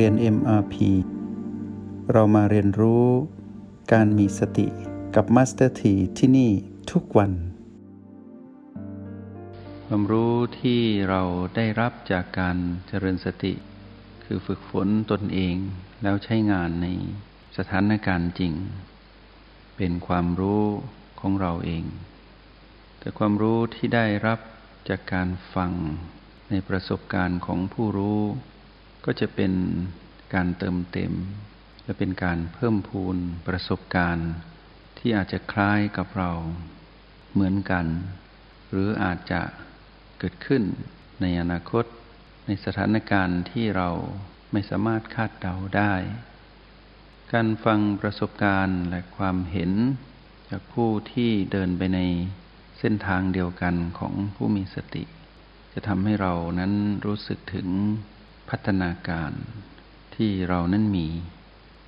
เรียน MRP เรามาเรียนรู้การมีสติกับ Master T ที่นี่ทุกวันความรู้ที่เราได้รับจากการเจริญสติคือฝึกฝนตนเองแล้วใช้งานในสถานการณ์จริงเป็นความรู้ของเราเองแต่ความรู้ที่ได้รับจากการฟังในประสบการณ์ของผู้รู้ก็จะเป็นการเติมเต็มและเป็นการเพิ่มพูนประสบการณ์ที่อาจจะคล้ายกับเราเหมือนกันหรืออาจจะเกิดขึ้นในอนาคตในสถานการณ์ที่เราไม่สามารถคาดเดาได้การฟังประสบการณ์และความเห็นจากผู้ที่เดินไปในเส้นทางเดียวกันของผู้มีสติจะทำให้เรานั้นรู้สึกถึงพัฒนาการที่เรานั้นมี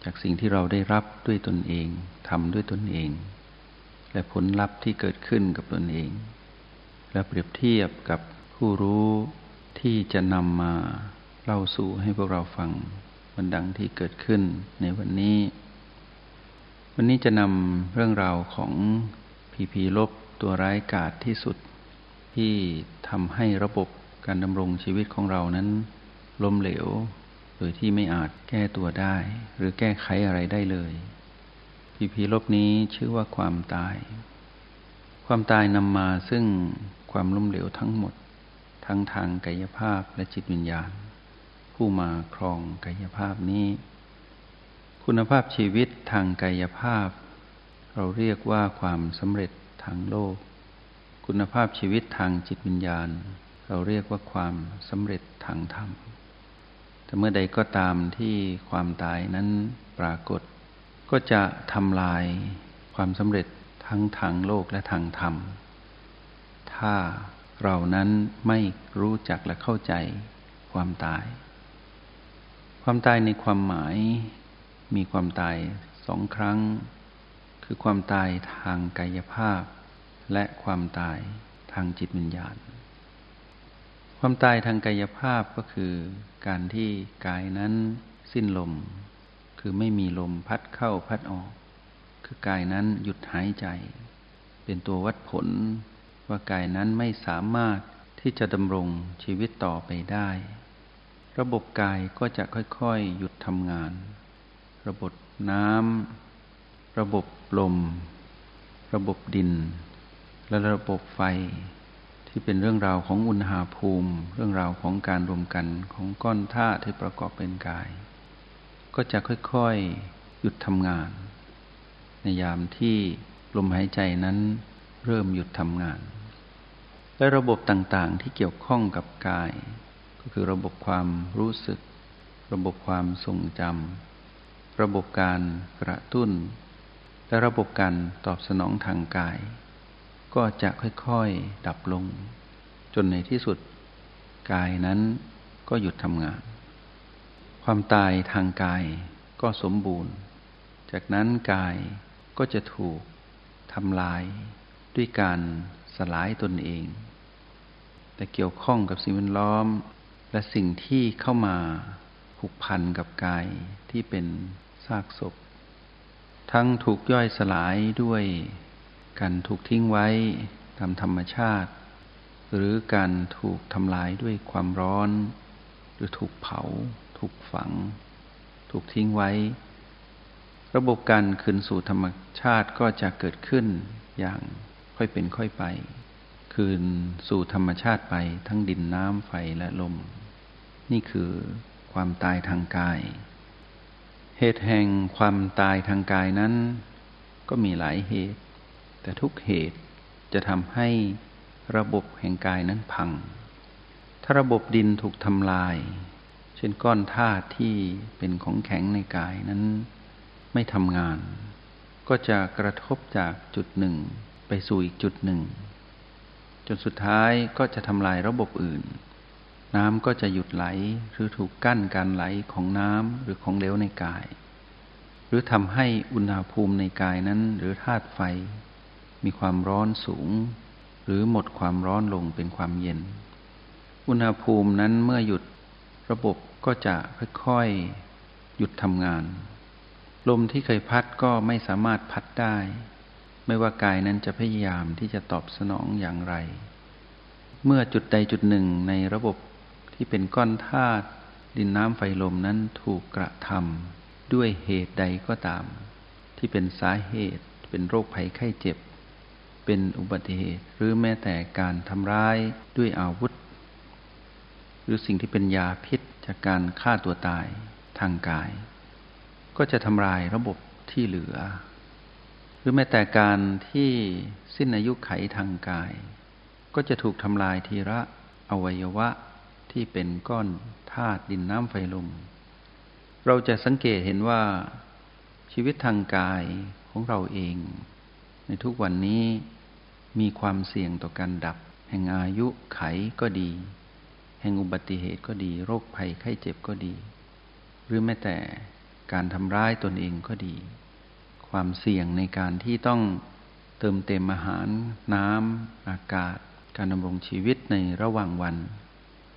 จากสิ่งที่เราได้รับด้วยตนเองทำด้วยตนเองและผลลัพธ์ที่เกิดขึ้นกับตนเองและเปรียบเทียบกับผู้รู้ที่จะนำมาเล่าสู่ให้พวกเราฟังมันดังที่เกิดขึ้นในวันนี้จะนำเรื่องราวของผีลบตัวร้ายกาจที่สุดที่ทำให้ระบบการดำรงชีวิตของเรานั้นล้มเหลวโดยที่ไม่อาจแก้ตัวได้หรือแก้ไขอะไรได้เลยผีลบนี้ชื่อว่าความตายความตายนำมาซึ่งความล้มเหลวทั้งหมดทั้งทางกายภาพและจิตวิญญาณผู้มาครองกายภาพนี้คุณภาพชีวิตทางกายภาพเราเรียกว่าความสำเร็จทางโลกคุณภาพชีวิตทางจิตวิญญาณเราเรียกว่าความสำเร็จทางธรรมแต่เมื่อใดก็ตามที่ความตายนั้นปรากฏก็จะทำลายความสำเร็จทั้งทางโลกและทางธรรมถ้าเรานั้นไม่รู้จักและเข้าใจความตายความตายในความหมายมีความตาย2ครั้งคือความตายทางกายภาพและความตายทางจิตวิญญาณความตายทางกายภาพก็คือการที่กายนั้นสิ้นลมคือไม่มีลมพัดเข้าพัดออกคือกายนั้นหยุดหายใจเป็นตัววัดผลว่ากายนั้นไม่สามารถที่จะดำรงชีวิตต่อไปได้ระบบกายก็จะค่อยๆหยุดทำงานระบบน้ำระบบลมระบบดินและระบบไฟที่เป็นเรื่องราวของอุณหภูมิเรื่องราวของการรวมกันของก้อนธาตุที่ประกอบเป็นกายก็จะค่อยๆหยุดทำงานในยามที่ลมหายใจนั้นเริ่มหยุดทำงานและระบบต่างๆที่เกี่ยวข้องกับกายก็คือระบบความรู้สึกระบบความทรงจำระบบการกระตุ้นและระบบการตอบสนองทางกายก็จะค่อยๆดับลงจนในที่สุดกายนั้นก็หยุดทำงานความตายทางกายก็สมบูรณ์จากนั้นกายก็จะถูกทำลายด้วยการสลายตนเองแต่เกี่ยวข้องกับสิ่งแวดล้อมและสิ่งที่เข้ามาผูกพันกับกายที่เป็นซากศพทั้งถูกย่อยสลายด้วยการถูกทิ้งไว้ตามธรรมชาติหรือการถูกทำลายด้วยความร้อนหรือถูกเผาถูกฝังถูกทิ้งไว้ระบบการคืนสู่ธรรมชาติก็จะเกิดขึ้นอย่างค่อยเป็นค่อยไปคืนสู่ธรรมชาติไปทั้งดินน้ำไฟและลมนี่คือความตายทางกายเหตุแห่งความตายทางกายนั้นก็มีหลายเหตุแต่ทุกเหตุจะทำให้ระบบแห่งกายนั้นพังถ้าระบบดินถูกทำลายเช่นก้อนธาตุที่เป็นของแข็งในกายนั้นไม่ทำงานก็จะกระทบจากจุดหนึ่งไปสู่อีกจุดหนึ่งจนสุดท้ายก็จะทำลายระบบอื่นน้ำก็จะหยุดไหลหรือถูกกั้นการไหลของน้ำหรือของเหลวในกายหรือทำให้อุณหภูมิในกายนั้นหรือธาตุไฟมีความร้อนสูงหรือหมดความร้อนลงเป็นความเย็นอุณหภูมินั้นเมื่อหยุดระบบ ก็จะค่อยๆหยุดทำงานลมที่เคยพัดก็ไม่สามารถพัดได้ไม่ว่ากายนั้นจะพยายามที่จะตอบสนองอย่างไรเมื่อจุดใดจุดหนึ่งในระบบที่เป็นก้อนธาตุดินน้ำไฟลมนั้นถูกกระทำด้วยเหตุใดก็ตามที่เป็นสาเหตุเป็นโรคภัยไข้เจ็บเป็นอุบัติเหตุหรือแม้แต่การทำร้ายด้วยอาวุธหรือสิ่งที่เป็นยาพิษจากการฆ่าตัวตายทางกายก็จะทำลายระบบที่เหลือหรือแม้แต่การที่สิ้นอายุไขทางกายก็จะถูกทำลายทีละอวัยวะที่เป็นก้อนธาตุดินน้ำไฟลมเราจะสังเกตเห็นว่าชีวิตทางกายของเราเองในทุกวันนี้มีความเสี่ยงต่อการดับแห่งอายุไขก็ดีแห่งอุบัติเหตุก็ดีโรคภัยไข้เจ็บก็ดีหรือแม้แต่การทำร้ายตนเองก็ดีความเสี่ยงในการที่ต้องเติมเต็มอาหารน้ำอากาศการดำรงชีวิตในระหว่างวัน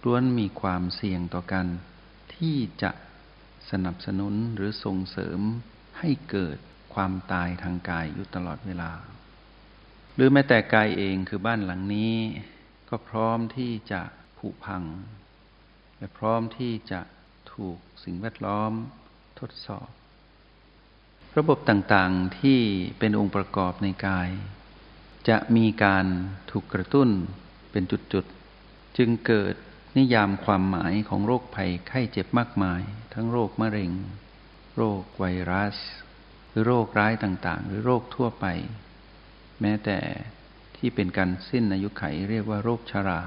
ล้วนมีความเสี่ยงต่อการที่จะสนับสนุนหรือส่งเสริมให้เกิดความตายทางกายอยู่ตลอดเวลาหรือแม้แต่กายเองคือบ้านหลังนี้ก็พร้อมที่จะผุพังและพร้อมที่จะถูกสิ่งแวดล้อมทดสอบระบบต่างๆที่เป็นองค์ประกอบในกายจะมีการถูกกระตุ้นเป็นจุดๆจึงเกิดนิยามความหมายของโรคภัยไข้เจ็บมากมายทั้งโรคมะเร็งโรคไวรัสหรือโรคร้ายต่างๆหรือโรคทั่วไปแม้แต่ที่เป็นการสิ้นอายุขัยเรียกว่าโรคชรา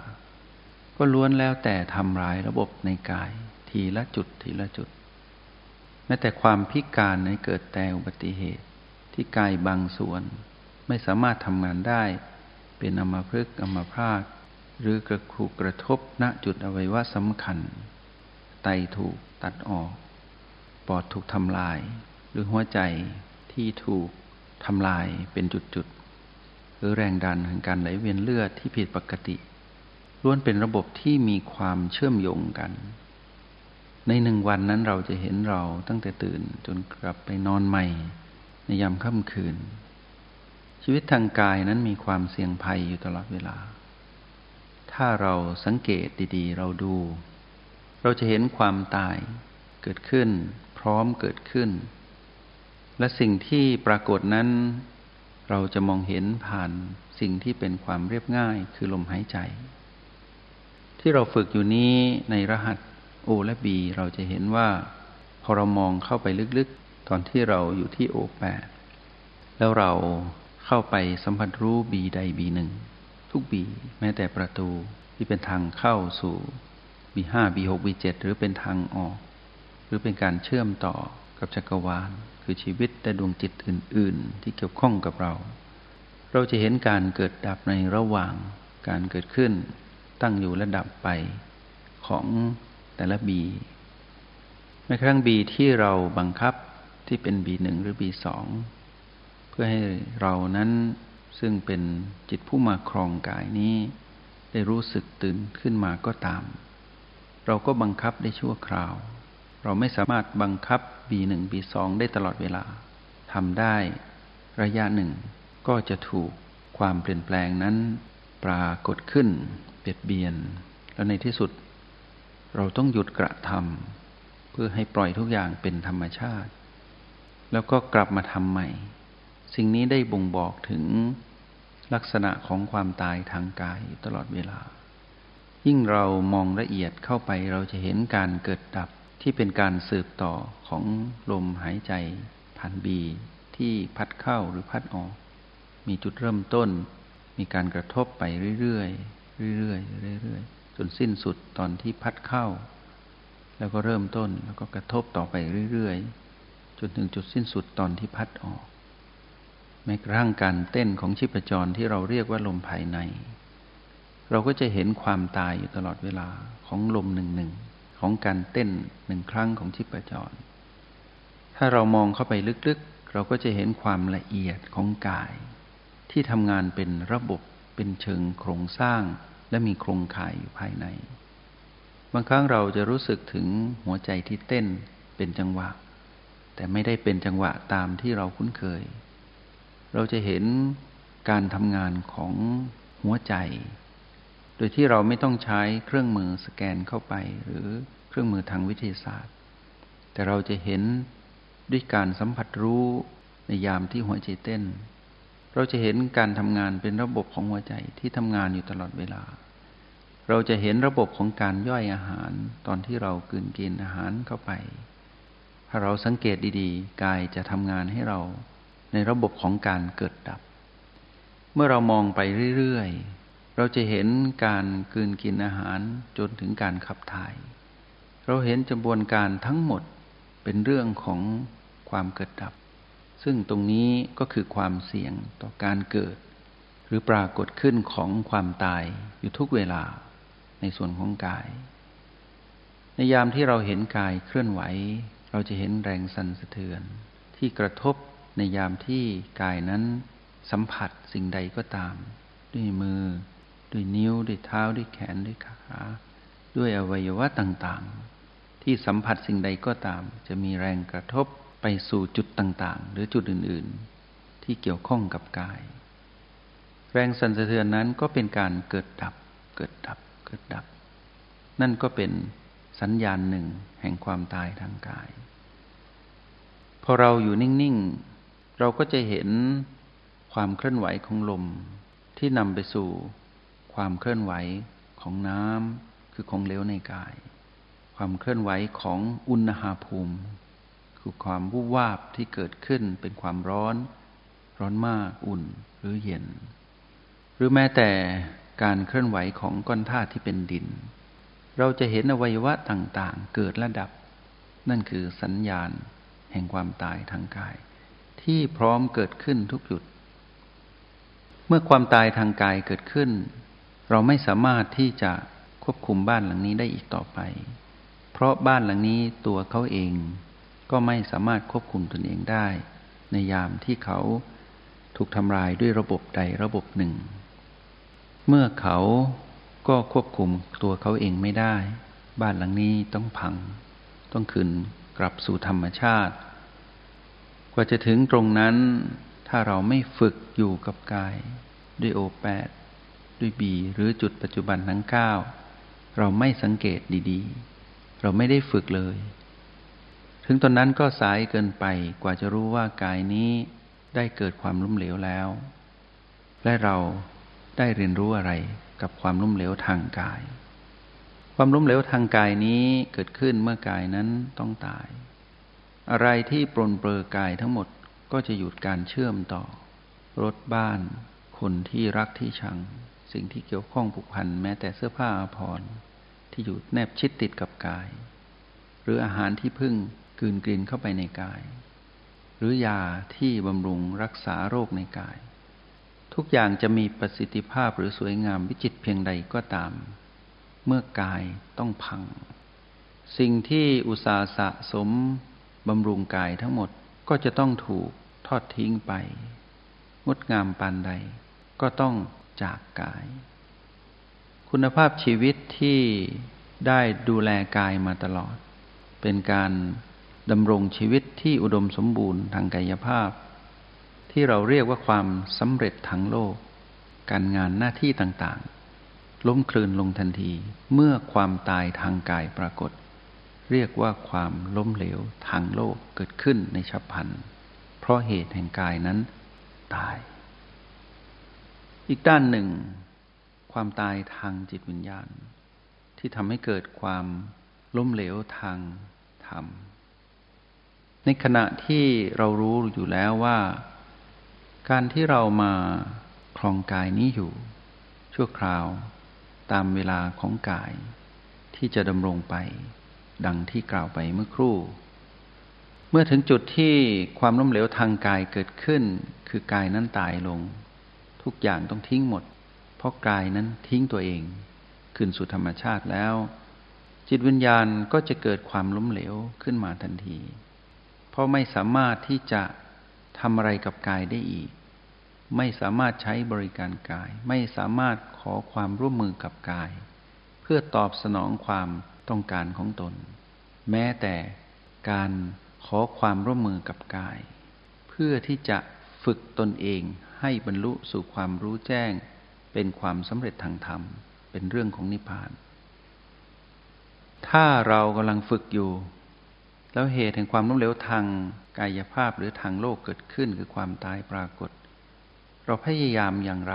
ก็ล้วนแล้วแต่ทำลายระบบในกายทีละจุดทีละจุดแม้แต่ความพิการในเกิดแต่อุบัติเหตุที่กายบางส่วนไม่สามารถทำงานได้เป็นอัมพฤกษ์อัมพาตหรือกระทบณจุดอวัยวะสำคัญไตถูกตัดออกปอดถูกทำลายหรือหัวใจที่ถูกทำลายเป็นจุดๆหรือแรงดันแห่งการไหลเวียนเลือดที่ผิดปกติล้วนเป็นระบบที่มีความเชื่อมโยงกันในหนึ่งวันนั้นเราจะเห็นเราตั้งแต่ตื่นจนกลับไปนอนใหม่ในยามค่ำคืนชีวิตทางกายนั้นมีความเสี่ยงภัยอยู่ตลอดเวลาถ้าเราสังเกตดีๆเราดูเราจะเห็นความตายเกิดขึ้นพร้อมเกิดขึ้นและสิ่งที่ปรากฏนั้นเราจะมองเห็นผ่านสิ่งที่เป็นความเรียบง่ายคือลมหายใจที่เราฝึกอยู่นี้ในรหัส O และ B เราจะเห็นว่าพอเรามองเข้าไปลึกๆตอนที่เราอยู่ที่ O8 แล้วเราเข้าไปสัมผัสรู้ B ใด B หนึ่งทุก B แม้แต่ประตูที่เป็นทางเข้าสู่ B5 B6 B7 หรือเป็นทางออกหรือเป็นการเชื่อมต่อกับจักรวาลคือชีวิตและดวงจิตอื่นๆที่เกี่ยวข้องกับเราเราจะเห็นการเกิดดับในระหว่างการเกิดขึ้นตั้งอยู่และดับไปของแต่ละ B ในครั้ง B ที่เราบังคับที่เป็น B1 หรือ B2 เพื่อให้เรานั้นซึ่งเป็นจิตผู้มาครองกายนี้ได้รู้สึกตื่นขึ้นมาก็ตามเราก็บังคับได้ชั่วคราวเราไม่สามารถบังคับ B1 B2 ได้ตลอดเวลาทำได้ระยะหนึ่งก็จะถูกความเปลี่ยนแปลงนั้นปรากฏขึ้นเบียดเบียนและในที่สุดเราต้องหยุดกระทำเพื่อให้ปล่อยทุกอย่างเป็นธรรมชาติแล้วก็กลับมาทำใหม่สิ่งนี้ได้บ่งบอกถึงลักษณะของความตายทางกายตลอดเวลายิ่งเรามองละเอียดเข้าไปเราจะเห็นการเกิดดับที่เป็นการสืบต่อของลมหายใจผ่านบีที่พัดเข้าหรือพัดออกมีจุดเริ่มต้นมีการกระทบไปเรื่อยๆเรื่อยๆเรื่อยๆจนสิ้นสุดตอนที่พัดเข้าแล้วก็เริ่มต้นแล้วก็กระทบต่อไปเรื่อยๆจนถึงจุดสิ้นสุดตอนที่พัดออกแม้กระทั่งการเต้นของชีพจรที่เราเรียกว่าลมภายในเราก็จะเห็นความตายอยู่ตลอดเวลาของลมหนึ่งๆของการเต้นหนึ่งครั้งของชีพจรถ้าเรามองเข้าไปลึกๆเราก็จะเห็นความละเอียดของกายที่ทำงานเป็นระบบเป็นเชิงโครงสร้างและมีโครงข่ายอยู่ภายใน บางครั้งเราจะรู้สึกถึงหัวใจที่เต้นเป็นจังหวะแต่ไม่ได้เป็นจังหวะตามที่เราคุ้นเคยเราจะเห็นการทำงานของหัวใจโดยที่เราไม่ต้องใช้เครื่องมือสแกนเข้าไปหรือเครื่องมือทางวิทยาศาสตร์แต่เราจะเห็นด้วยการสัมผัสรู้ในยามที่หัวใจเต้นเราจะเห็นการทำงานเป็นระบบของหัวใจที่ทำงานอยู่ตลอดเวลาเราจะเห็นระบบของการย่อยอาหารตอนที่เรากลืนกินอาหารเข้าไปถ้าเราสังเกตดีๆกายจะทำงานให้เราในระบบของการเกิดดับเมื่อเรามองไปเรื่อยๆเราจะเห็นการกลืนกินอาหารจนถึงการขับถ่ายเราเห็นกระบวนการทั้งหมดเป็นเรื่องของความเกิดดับซึ่งตรงนี้ก็คือความเสี่ยงต่อการเกิดหรือปรากฏขึ้นของความตายอยู่ทุกเวลาในส่วนของกายในยามที่เราเห็นกายเคลื่อนไหวเราจะเห็นแรงสั่นสะเทือนที่กระทบในยามที่กายนั้นสัมผัสสิ่งใดก็ตามด้วยมือด้วยนิ้วด้วยเท้าด้วยแขนด้วยขาด้วยอวัยวะต่างๆที่สัมผัสสิ่งใดก็ตามจะมีแรงกระทบไปสู่จุดต่างๆหรือจุดอื่นๆที่เกี่ยวข้องกับกายแรงสั่นสะเทือนนั้นก็เป็นการเกิดดับเกิดดับเกิดดับนั่นก็เป็นสัญญาณหนึ่งแห่งความตายทางกายพอเราอยู่นิ่งๆเราก็จะเห็นความเคลื่อนไหวของลมที่นำไปสู่ความเคลื่อนไหวของน้ำคือของเหลวในกายความเคลื่อนไหวของอุณหภูมิคือความวูบวาบที่เกิดขึ้นเป็นความร้อนร้อนมากอุ่นหรือเย็นหรือแม้แต่การเคลื่อนไหวของก้อนธาตุที่เป็นดินเราจะเห็นอวัยวะต่างๆเกิดระดับนั่นคือสัญญาณแห่งความตายทางกายที่พร้อมเกิดขึ้นทุกจุดเมื่อความตายทางกายเกิดขึ้นเราไม่สามารถที่จะควบคุมบ้านหลังนี้ได้อีกต่อไปเพราะบ้านหลังนี้ตัวเขาเองก็ไม่สามารถควบคุมตนเองได้ในยามที่เขาถูกทำลายด้วยระบบใดระบบหนึ่งเมื่อเขาก็ควบคุมตัวเขาเองไม่ได้บ้านหลังนี้ต้องพังต้องคืนกลับสู่ธรรมชาติกว่าจะถึงตรงนั้นถ้าเราไม่ฝึกอยู่กับกายด้วยโอแปดด้วยบีหรือจุดปัจจุบันทั้ง9เราไม่สังเกตดีๆเราไม่ได้ฝึกเลยถึงตอนนั้นก็สายเกินไปกว่าจะรู้ว่ากายนี้ได้เกิดความล้มเหลวแล้วและเราได้เรียนรู้อะไรกับความล้มเหลวทางกายความล้มเหลวทางกายนี้เกิดขึ้นเมื่อกายนั้นต้องตายอะไรที่ปรนเปรอกายทั้งหมดก็จะหยุดการเชื่อมต่อรถบ้านคนที่รักที่ชังสิ่งที่เกี่ยวข้องผูกพันแม้แต่เสื้อผ้าอาภรณ์ที่อยู่แนบชิดติดกับกายหรืออาหารที่พึ่งกลืนกลืนเข้าไปในกายหรือยาที่บำรุงรักษาโรคในกายทุกอย่างจะมีประสิทธิภาพหรือสวยงามวิจิตรเพียงใดก็ตามเมื่อกายต้องพังสิ่งที่อุตสาหะสะสมบำรุงกายทั้งหมดก็จะต้องถูกทอดทิ้งไปงดงามปานใดก็ต้องจากกายคุณภาพชีวิตที่ได้ดูแลกายมาตลอดเป็นการดำรงชีวิตที่อุดมสมบูรณ์ทางกายภาพที่เราเรียกว่าความสำเร็จทางโลกการงานหน้าที่ต่างๆล้มคลืนลงทันทีเมื่อความตายทางกายปรากฏเรียกว่าความล้มเหลวทางโลกเกิดขึ้นในฉับพลันเพราะเหตุแห่งกายนั้นตายอีกด้านหนึ่งความตายทางจิตวิญญาณที่ทำให้เกิดความล้มเหลวทางธรรมในขณะที่เรารู้อยู่แล้วว่าการที่เรามาครองกายนี้อยู่ชั่วคราวตามเวลาของกายที่จะดำรงไปดังที่กล่าวไปเมื่อครู่เมื่อถึงจุดที่ความล้มเหลวทางกายเกิดขึ้นคือกายนั้นตายลงทุกอย่างต้องทิ้งหมดเพราะกายนั้นทิ้งตัวเองคืนสู่ธรรมชาติแล้วจิตวิญญาณก็จะเกิดความล้มเหลวขึ้นมาทันทีเพราะไม่สามารถที่จะทำอะไรกับกายได้อีกไม่สามารถใช้บริการกายไม่สามารถขอความร่วมมือกับกายเพื่อตอบสนองความ ต้องการของตนแม้แต่การขอความร่วมมือกับกายเพื่อที่จะฝึกตนเองให้บรรลุสู่ความรู้แจ้งเป็นความสำเร็จทางธรรมเป็นเรื่องของนิพพานถ้าเรากำลังฝึกอยู่แล้วเหตุแห่งความล้มเหลวทางกายภาพหรือทางโลกเกิดขึ้นคือความตายปรากฏเราพยายามอย่างไร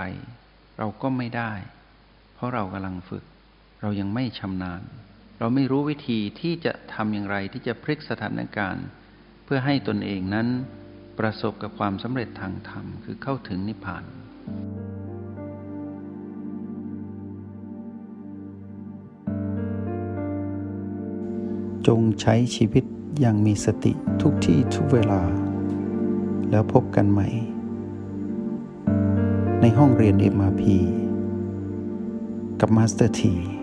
เราก็ไม่ได้เพราะเรากำลังฝึกเรายังไม่ชำนาญเราไม่รู้วิธีที่จะทำอย่างไรที่จะพลิกสถานการณ์เพื่อให้ตนเองนั้นประสบกับความสำเร็จทางธรรมคือเข้าถึงนิพพานจงใช้ชีวิตอย่างมีสติทุกที่ทุกเวลาแล้วพบกันใหม่ในห้องเรียน MRP กับมาสเตอร์ที